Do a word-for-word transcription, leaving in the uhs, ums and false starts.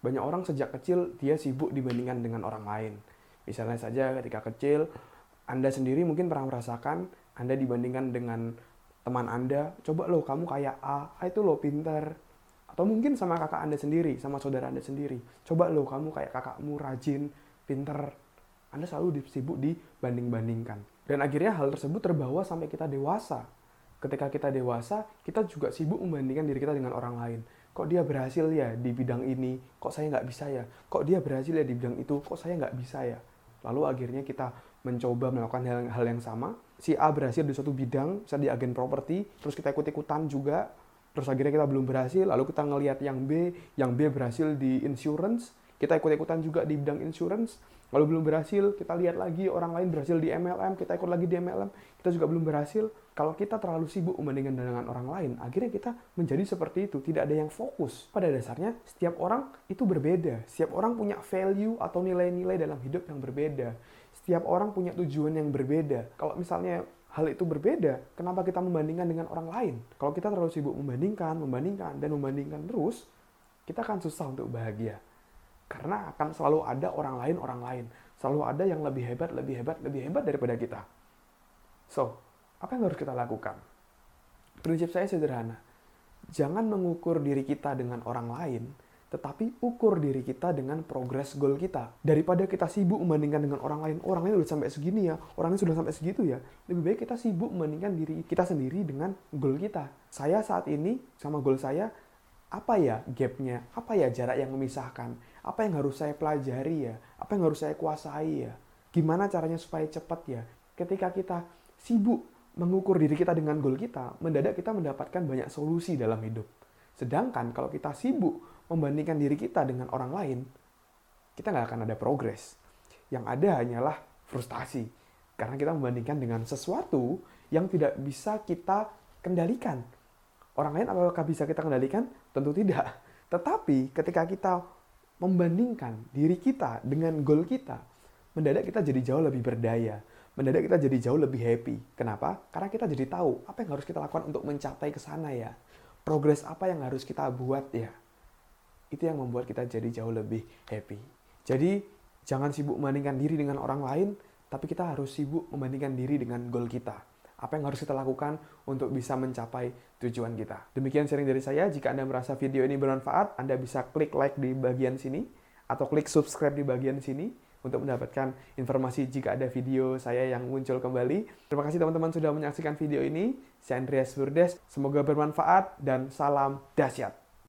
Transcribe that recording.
Banyak orang sejak kecil dia sibuk dibandingkan dengan orang lain. Misalnya saja ketika kecil, Anda sendiri mungkin pernah merasakan Anda dibandingkan dengan teman Anda. Coba loh, kamu kayak A, A itu loh pinter. Atau mungkin sama kakak Anda sendiri, sama saudara Anda sendiri. Coba loh, kamu kayak kakakmu rajin, pinter. Anda selalu sibuk dibanding-bandingkan. Dan akhirnya hal tersebut terbawa sampai kita dewasa. Ketika kita dewasa, kita juga sibuk membandingkan diri kita dengan orang lain. Kok dia berhasil ya di bidang ini? Kok saya nggak bisa ya? Kok dia berhasil ya di bidang itu? Kok saya nggak bisa ya? Lalu akhirnya kita mencoba melakukan hal, hal yang sama. Si A berhasil di suatu bidang, misalnya di agen properti, terus kita ikut-ikutan juga. Terus akhirnya kita belum berhasil, lalu kita ngelihat yang B, yang B berhasil di insurance, kita ikut-ikutan juga di bidang insurance. Lalu belum berhasil, kita lihat lagi orang lain berhasil di M L M, kita ikut lagi di M L M, kita juga belum berhasil. Kalau kita terlalu sibuk membandingkan dengan orang lain, akhirnya kita menjadi seperti itu, tidak ada yang fokus. Pada dasarnya, setiap orang itu berbeda. Setiap orang punya value atau nilai-nilai dalam hidup yang berbeda. Setiap orang punya tujuan yang berbeda. Kalau misalnya hal itu berbeda, kenapa kita membandingkan dengan orang lain? Kalau kita terlalu sibuk membandingkan, membandingkan, dan membandingkan terus, kita akan susah untuk bahagia. Karena akan selalu ada orang lain, orang lain. Selalu ada yang lebih hebat, lebih hebat, lebih hebat daripada kita. So, apa yang harus kita lakukan? Prinsip saya sederhana. Jangan mengukur diri kita dengan orang lain, tetapi ukur diri kita dengan progress goal kita. Daripada kita sibuk membandingkan dengan orang lain, orang lain sudah sampai segini ya, orang lain sudah sampai segitu ya, lebih baik kita sibuk membandingkan diri kita sendiri dengan goal kita. Saya saat ini sama goal saya, apa ya gapnya? Apa ya jarak yang memisahkan? Apa yang harus saya pelajari ya? Apa yang harus saya kuasai ya? Gimana caranya supaya cepat ya? Ketika kita sibuk mengukur diri kita dengan goal kita, mendadak kita mendapatkan banyak solusi dalam hidup. Sedangkan kalau kita sibuk membandingkan diri kita dengan orang lain, kita nggak akan ada progres. Yang ada hanyalah frustasi. Karena kita membandingkan dengan sesuatu yang tidak bisa kita kendalikan. Orang lain apakah bisa kita kendalikan? Tentu tidak. Tetapi ketika kita membandingkan diri kita dengan goal kita, mendadak kita jadi jauh lebih berdaya. Mendadak kita jadi jauh lebih happy. Kenapa? Karena kita jadi tahu apa yang harus kita lakukan untuk mencapai ke sana ya. Progres apa yang harus kita buat ya. Itu yang membuat kita jadi jauh lebih happy. Jadi, jangan sibuk membandingkan diri dengan orang lain, tapi kita harus sibuk membandingkan diri dengan goal kita. Apa yang harus kita lakukan untuk bisa mencapai tujuan kita. Demikian sharing dari saya. Jika Anda merasa video ini bermanfaat, Anda bisa klik like di bagian sini atau klik subscribe di bagian sini untuk mendapatkan informasi jika ada video saya yang muncul kembali. Terima kasih teman-teman sudah menyaksikan video ini. Saya Andreas Bordes, semoga bermanfaat dan salam dahsyat.